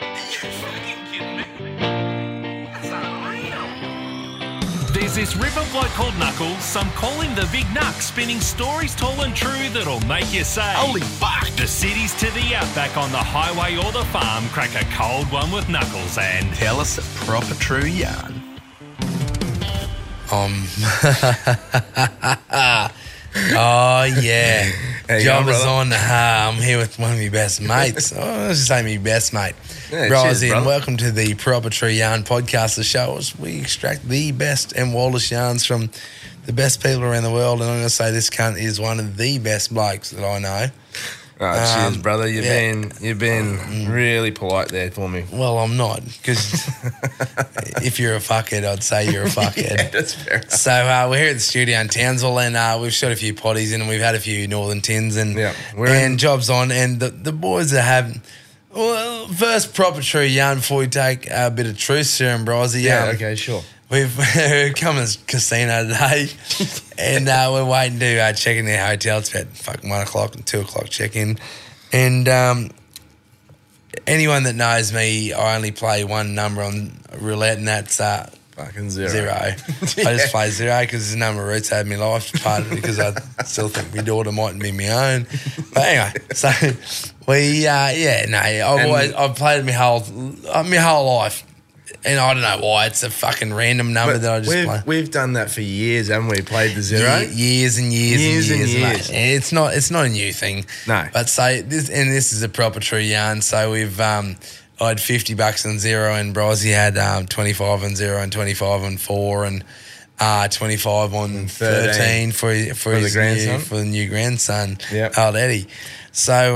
Are you fucking kidding me? That's unreal. There's this river bloke called Knuckles. Some call him the Big Knuck, spinning stories tall and true that'll make you say, "Holy fuck!" The cities to the outback, on the highway or the farm, crack a cold one with Knuckles and tell us a proper true yarn. Oh yeah, hey, job is on. I'm here with one of my best mates. Oh, let's just say my best mate. Yeah, Bryze, in. Welcome to the Proper True Yarn podcast. The show is we extract the best and wildest yarns from the best people around the world, and I'm going to say this cunt is one of the best blokes that I know. Right, cheers, brother. You've been really polite there for me. Well, I'm not, because if you're a fuckhead, I'd say you're a fuckhead. Yeah, that's fair. So we're here at the studio in Townsville, and we've shot a few potties in, and we've had a few Northern Tins, and jobs on, and the boys that have. Well, first proper true yarn before we take a bit of truth serum, Bryze. Yeah, okay, sure. We've come to the casino today and we're waiting to check in their hotel. It's about fucking 1 o'clock and 2 o'clock check in. And anyone that knows me, I only play one number on roulette, and that's fucking zero. Yeah. I just play zero because there's a number of roots I had in my life, part of it because I still think my daughter mightn't be my own. But anyway, so we, I've played my whole life. And I don't know why. It's a fucking random number that I just play. We've done that for years, haven't we? Played the zero? Years and years. Mate. It's not a new thing. No. But so this is a proper true yarn. So we've I had $50 on zero, and Bryze had 25 on zero, and 25 on four, and 25 on 13 for his grandson. For the new grandson, yep. Old Eddie. So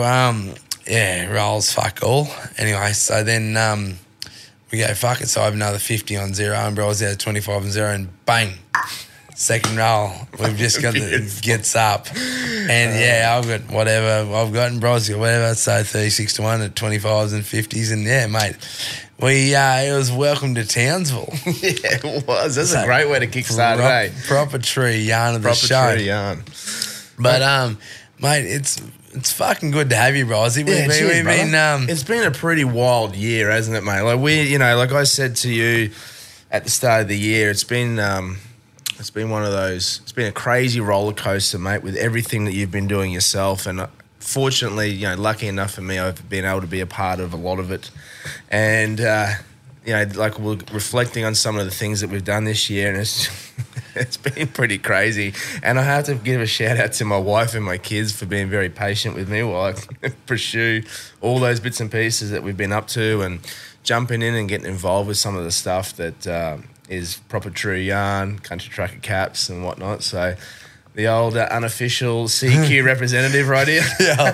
rolls fuck all. Anyway, so then we go, fuck it, so I have another 50 on zero, and Bryze had 25 on zero, and bang, second roll. We've just got the gets up. And I've got whatever I've got, and Bryze got whatever, so 36 to 1 at 25s and 50s. And yeah, mate, we it was welcome to Townsville. Yeah, it was. That's a great way to kickstart today. Proper true yarn of the show. Proper true yarn. But, mate, It's fucking good to have you, Bryze. It's been a pretty wild year, hasn't it, mate? Like like I said to you at the start of the year, it's been a crazy roller coaster, mate, with everything that you've been doing yourself. And fortunately, lucky enough for me, I've been able to be a part of a lot of it. And we're reflecting on some of the things that we've done this year, and it's been pretty crazy. And I have to give a shout out to my wife and my kids for being very patient with me while I pursue all those bits and pieces that we've been up to, and jumping in and getting involved with some of the stuff that is proper true yarn, country trucker caps and whatnot. So the old unofficial CQ representative right here. Yeah.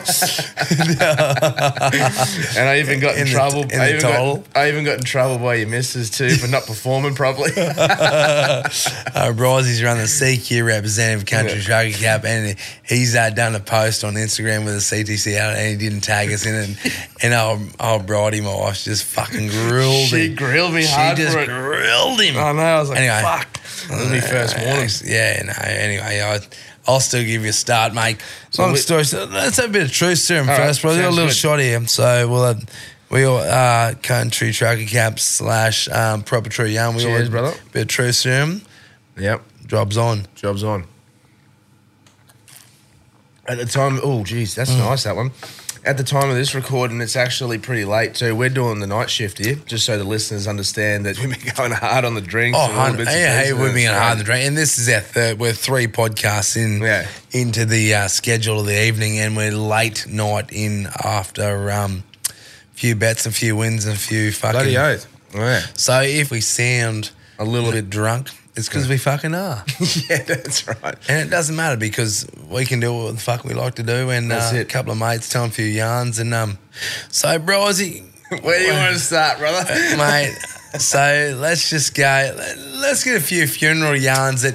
And I even got in trouble. I even got in trouble by your missus too for not performing properly. Bryze's run the CQ representative country trucker cap, and he's done a post on Instagram with a CTC out, and he didn't tag us in it. And old Bridie, my wife, just fucking grilled him. She grilled me hard for it. She just grilled him. I know. I was like, fuck. That was my first warning. Anyway, I'll still give you a start, mate. Long story. So let's have a bit of truth serum first, bro. We've got a little shot here. So we all country trucker caps / proper true yarn. We all brother. A bit of truth serum. Yep. Job's on. At the time, oh, geez, that's nice, that one. At the time of this recording, it's actually pretty late too. We're doing the night shift here, just so the listeners understand that we've been going hard on the drinks. We've been going hard on the drink. And this is our third. We're three podcasts into the schedule of the evening, and we're late night in after a few bets, a few wins, and a few fucking bloody oath. Yeah. So if we sound a little bit drunk, It's because we fucking are. Yeah, that's right. And it doesn't matter because we can do what the fuck we like to do. And a couple of mates telling a few yarns. And so, Bryze, where do you want to start, brother? Mate, so let's just go. Let's get a few funeral yarns. A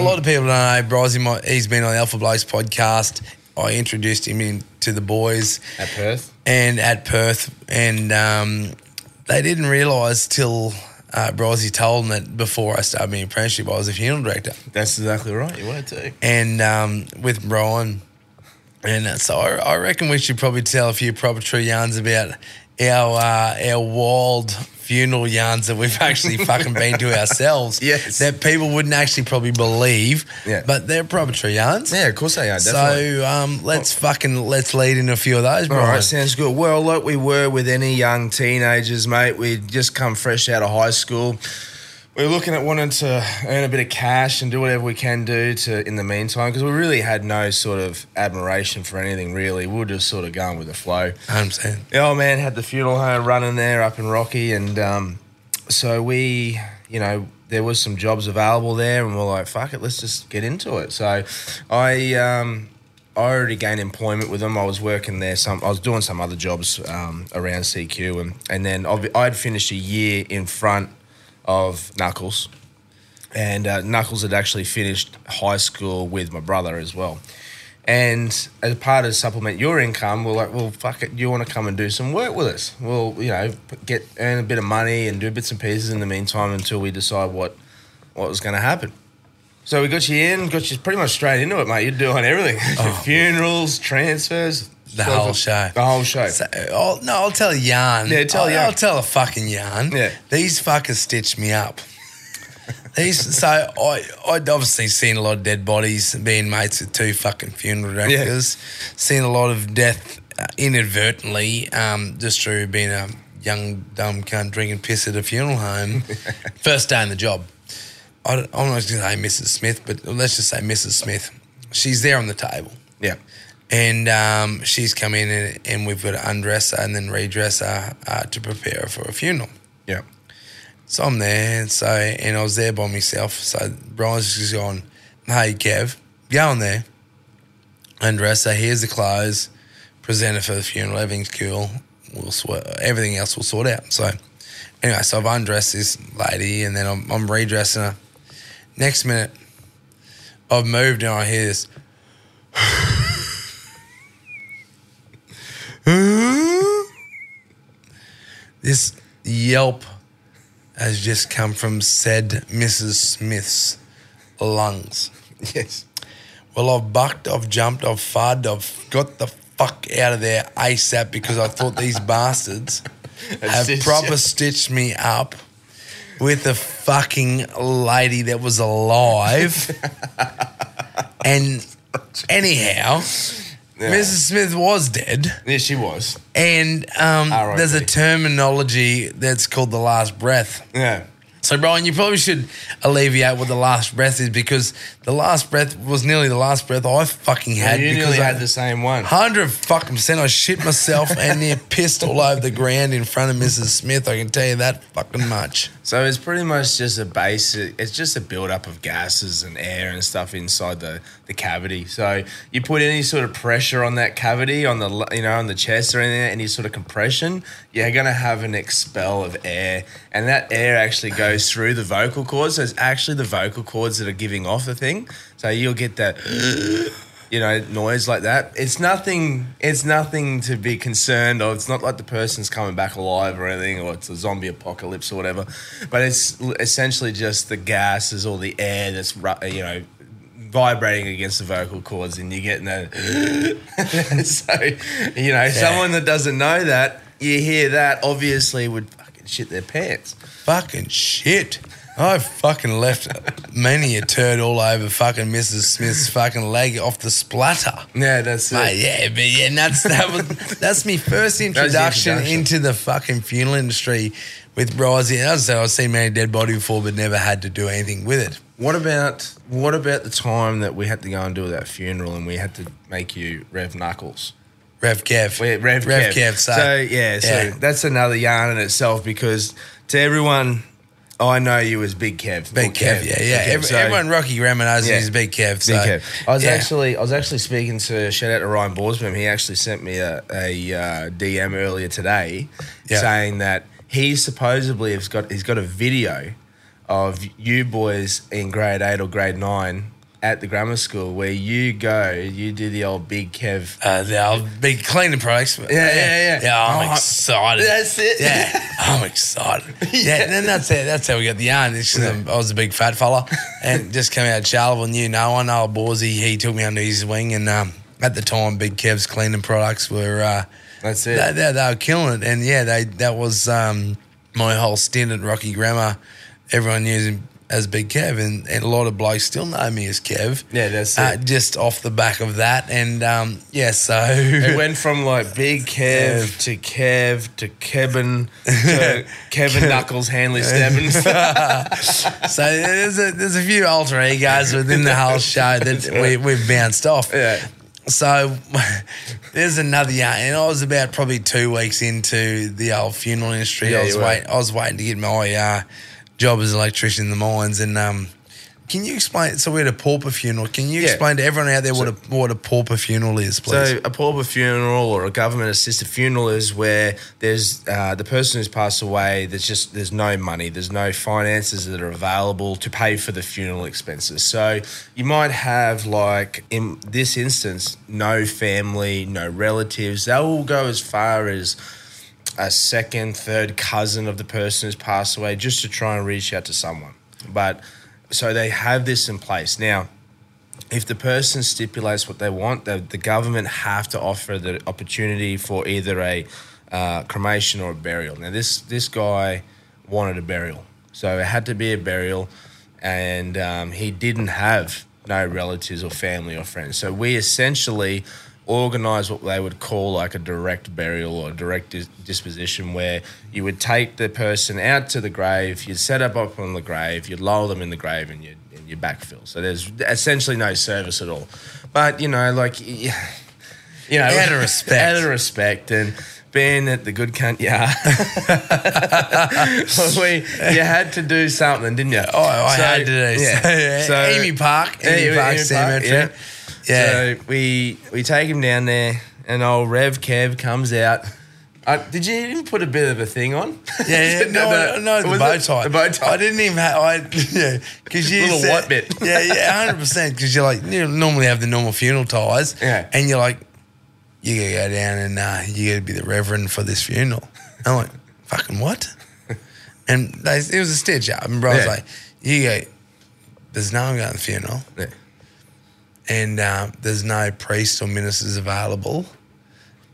lot of people don't know, Bryze, he's been on the Alpha Blokes podcast. I introduced him to the boys. At Perth? And at Perth. And they didn't realise till... Bryze told him that before I started my apprenticeship, I was a funeral director. That's exactly right. You were too. And with Ryan. And so I reckon we should probably tell a few proper true yarns about our wild funeral yarns that we've actually fucking been to ourselves. Yes. That people wouldn't actually probably believe. Yeah. But they're proper true yarns. Yeah, of course they are. Definitely. So let's lead in a few of those, bro. All right, sounds good. Well, like we were with any young teenagers, mate, we'd just come fresh out of high school. We're looking at wanting to earn a bit of cash and do whatever we can do to in the meantime, because we really had no sort of admiration for anything, really. We were just sort of going with the flow. 100%. The old man had the funeral home running there up in Rocky, and so we, there was some jobs available there, and we're like, fuck it, let's just get into it. So I already gained employment with them. I was working there. I was doing some other jobs around CQ, and then I'd finished a year in front of Knuckles, and Knuckles had actually finished high school with my brother as well. And as part of supplement your income, we're like, well, fuck it, you want to come and do some work with us? We'll, earn a bit of money and do bits and pieces in the meantime until we decide what was going to happen. So we got you pretty much straight into it, mate. You're doing everything. Funerals, transfers. The whole show. So, I'll tell a yarn. Yeah, I'll tell a fucking yarn. Yeah. These fuckers stitched me up. So I'd obviously seen a lot of dead bodies, being mates with two fucking funeral directors. Yeah. Seen a lot of death inadvertently just through being a young, dumb cunt drinking piss at a funeral home. First day on the job. I'm not going to say Mrs. Smith, but let's just say Mrs. Smith. She's there on the table. Yeah. And she's come in and we've got to undress her and then redress her to prepare her for a funeral. Yeah. So I'm there, and I was there by myself. So Brian's just gone, hey, Kev, go on there, undress her, here's the clothes, present her for the funeral, everything's cool, everything else we'll sort out. So anyway, so I've undressed this lady and then I'm redressing her. Next minute, I've moved and I hear this. This yelp has just come from said Mrs. Smith's lungs. Yes. Well, I've bucked, I've jumped, I've farted, I've got the fuck out of there ASAP because I thought these bastards have proper stitched me up with a fucking lady that was alive. And anyhow... Yeah. Mrs. Smith was dead. Yeah, she was. And there's a terminology that's called the last breath. Yeah. So, Brian, you probably should alleviate what the last breath is, because the last breath was nearly the last breath I fucking had. Yeah, you nearly had the same one. 100% I shit myself and near pissed all over the ground in front of Mrs. Smith. I can tell you that fucking much. So it's pretty much just a basic, it's just a build-up of gases and air and stuff inside the cavity. So you put any sort of pressure on that cavity, on the on the chest or anything, any sort of compression, you're going to have an expel of air, and that air actually goes through the vocal cords. So it's actually the vocal cords that are giving off the thing. So you'll get that, noise like that. It's nothing to be concerned of. It's not like the person's coming back alive or anything, or it's a zombie apocalypse or whatever. But it's essentially just the gases or the air that's, vibrating against the vocal cords, and you're getting that. So, someone that doesn't know that, you hear that, obviously would fucking shit their pants. Fucking shit. I fucking left many a turd all over fucking Mrs. Smith's fucking leg off the splatter. Yeah, that's it. That's my first introduction into the fucking funeral industry with Bryze. As I said, I've seen many dead body before, but never had to do anything with it. What about the time that we had to go and do that funeral and we had to make you rev knuckles? Rev Kev. Rev Kev. So that's another yarn in itself, because to everyone Oh, I know you as Big Kev. Big Kev, yeah, yeah. Everyone Rocky Grammar knows he's Big Kev. So. Big Kev. I was actually speaking to, shout out to Ryan Borsman. He actually sent me a DM earlier today saying that he supposedly he's got a video of you boys in grade 8 or grade 9 at the grammar school where you do the old Big Kev. The old big cleaning products. Yeah. Yeah, I'm excited. That's it. Yeah, I'm excited. Yeah, and then that's it. That's how we got the yarn. I was a big fat fella and just came out of Charleville, knew no one. Old Borsey, he took me under his wing, and at the time, Big Kev's cleaning products were... that's it. They were killing it. And, that was my whole stint at Rocky Grammar. Everyone knew him as Big Kev, and a lot of blokes still know me as Kev. Yeah, that's it. Just off the back of that. And, so... It went from, like, Big Kev to Kev to Kevin to Kevin Knuckles Hanley Stebbins. So there's a few alter egos within the whole show that we've bounced off. Yeah. So there's another yarn, and I was about probably 2 weeks into the old funeral industry. I was waiting to get my... job as an electrician in the mines, and can you explain? So we had a pauper funeral. Can you explain to everyone out there what a pauper funeral is, please? So a pauper funeral or a government-assisted funeral is where there's the person who's passed away. There's no money. There's no finances that are available to pay for the funeral expenses. So you might have, like in this instance, no family, no relatives. They all go as far as a second, third cousin of the person who's passed away, just to try and reach out to someone. But so they have this in place. Now, if the person stipulates what they want, the government have to offer the opportunity for either a cremation or a burial. Now, this guy wanted a burial. So it had to be a burial, and he didn't have no relatives or family or friends. So we essentially... organise what they would call like a direct burial or a direct disposition, where you would take the person out to the grave, you'd set up on the grave, you'd lower them in the grave, and you backfill. So there's essentially no service at all. But, out of respect. Out of respect, and being at the good cunt yard, you had to do something, didn't you? Oh, I had to do something. Yeah. So, Amy Park, Sam Edford. Yeah. So we take him down there, and old Rev Kev comes out. Did you even put a bit of a thing on? Yeah. The bow tie. The bow tie. I didn't even have... Cause you little white bit. Yeah, 100%, because you're like, you normally have the normal funeral ties, and you're like, you got to go down and you got to be the reverend for this funeral. And I'm like, fucking what? And it was a stitch up, and bro was like, there's no one going to the funeral. Yeah. And there's no priests or ministers available,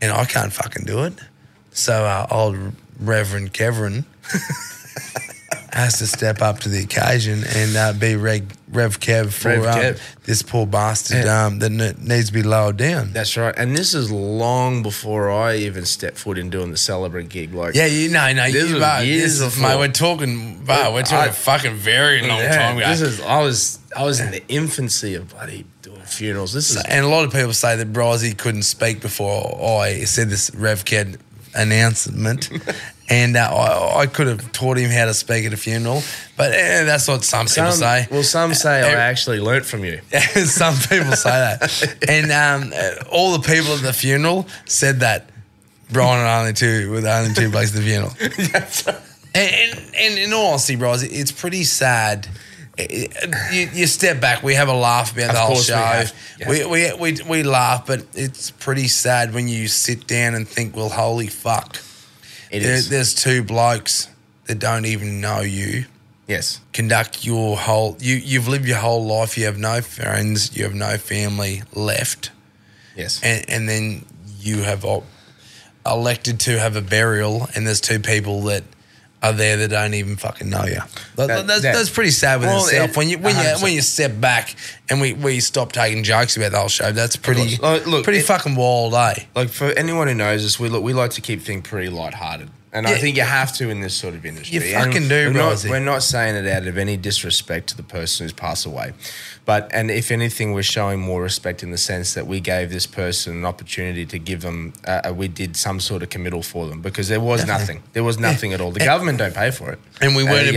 and I can't fucking do it. So old Reverend Kevin has to step up to the occasion and be Rev Kev for this poor bastard that needs to be lowered down. That's right. And this is long before I even stepped foot in doing the celebrant gig. Like, years before. Mate, we're talking a fucking very long time ago. I was in the infancy of bloody doing funerals. And a lot of people say that Bryze couldn't speak before I said this Rev Kev announcement. And I could have taught him how to speak at a funeral, but that's what some people say. Well, some say I actually learnt from you. Some people say that. And all the people at the funeral said that Brian and only two blokes at the funeral. That's right. And in all honesty, Bryze, it's pretty sad. You step back. We have a laugh about the whole show. We laugh, but it's pretty sad when you sit down and think, well, holy fuck. There's two blokes that don't even know you. Yes. Conduct your whole... You've lived your whole life. You have no friends. You have no family left. Yes. And then you have elected to have a burial, and there's two people that are there that don't even fucking know you. That's pretty sad within itself. When you step back and we stop taking jokes about the whole show, that's pretty fucking wild, eh? Like, for anyone who knows us, we like to keep things pretty lighthearted. And I think you have to in this sort of industry. You fucking do, bro. We're not saying it out of any disrespect to the person who's passed away. But, and if anything, we're showing more respect in the sense that we gave this person an opportunity to give them, we did some sort of committal for them because there was nothing. There was nothing at all. The government don't pay for it. And we weren't,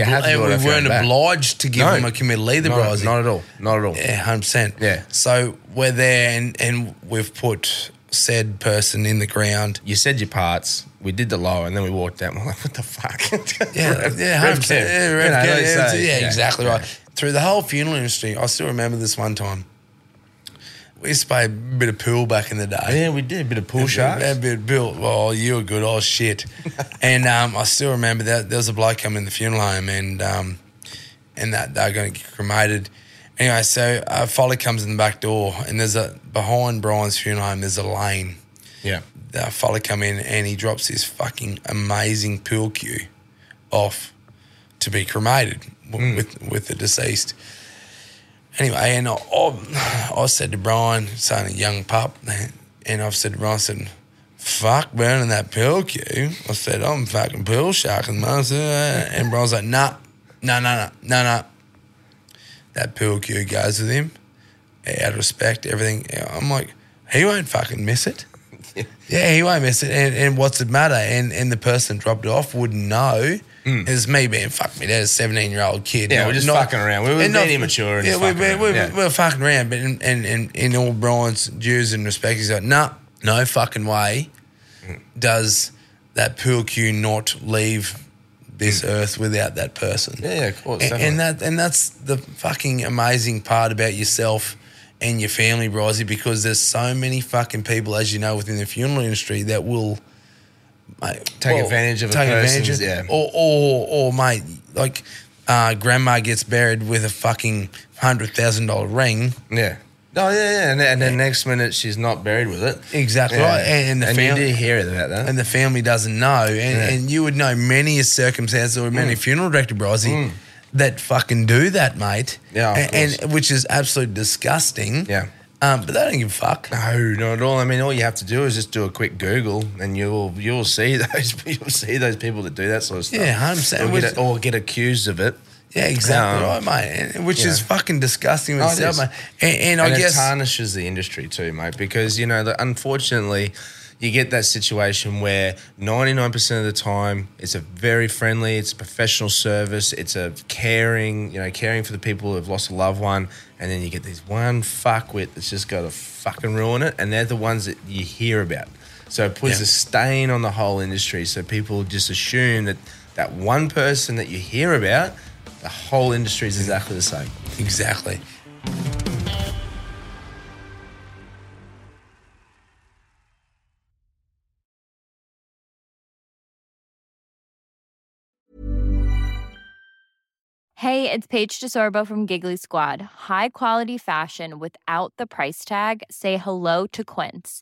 obliged to give them a committal either, Bryze. Not at all. Not at all. Yeah, 100%. Yeah. So we're there and we've put said person in the ground. You said your parts. We did the low and then we walked out and we're like, what the fuck? Exactly right. Through the whole funeral industry, I still remember this one time. We used to play a bit of pool back in the day. Yeah, we did. A bit of pool sharks. A bit of pool. Oh, you were good. Oh, shit. And I still remember that there was a bloke coming in the funeral home and that they were going to get cremated. Anyway, so a fella comes in the back door and there's a, behind Brian's funeral home, there's a lane. Yeah. The fella come in and he drops his fucking amazing pool cue off to be cremated with the deceased. Anyway, and I said to Brian, son, a young pup, and I've said to Brian, I said, fuck burning that pool cue. I said, I'm fucking pool sharking, man. And Brian's like, nah. That pool cue goes with him, out of respect, everything. I'm like, he won't fucking miss it. Yeah, he won't miss it. And what's it matter? And the person dropped it off wouldn't know. Mm. It's me being, fuck me, that's a 17-year-old kid. Yeah, we're just fucking around. We were being immature. And we were fucking around. But in all Brian's dues and respect, he's like, no fucking way does that pool cue not leave this earth without that person. Yeah, of course. And that's the fucking amazing part about yourself and your family, Bryze, because there's so many fucking people, as you know, within the funeral industry that will take advantage of a person. Yeah. Or mate, like grandma gets buried with a fucking $100,000 ring. Yeah. Oh, yeah. And then next minute she's not buried with it. Exactly. Yeah. Right. And you do hear about that. And the family doesn't know. And you would know many circumstances or many funeral director, Bryze, that fucking do that, mate. Yeah. And which is absolutely disgusting. Yeah. But they don't give a fuck. No, not at all. I mean, all you have to do is just do a quick Google and you'll see those people that do that sort of stuff. Yeah, 100%. Or get accused of it. Yeah, exactly right, mate. Which is fucking disgusting itself, mate. And I guess it tarnishes the industry too, mate, because, you know, unfortunately you get that situation where 99% of the time it's a very friendly, it's a professional service, it's a caring for the people who have lost a loved one, and then you get these one fuckwit that's just got to fucking ruin it, and they're the ones that you hear about. So it puts a stain on the whole industry, so people just assume that one person that you hear about, the whole industry is exactly the same. Exactly. Hey, it's Paige DeSorbo from Giggly Squad. High quality fashion without the price tag. Say hello to Quince.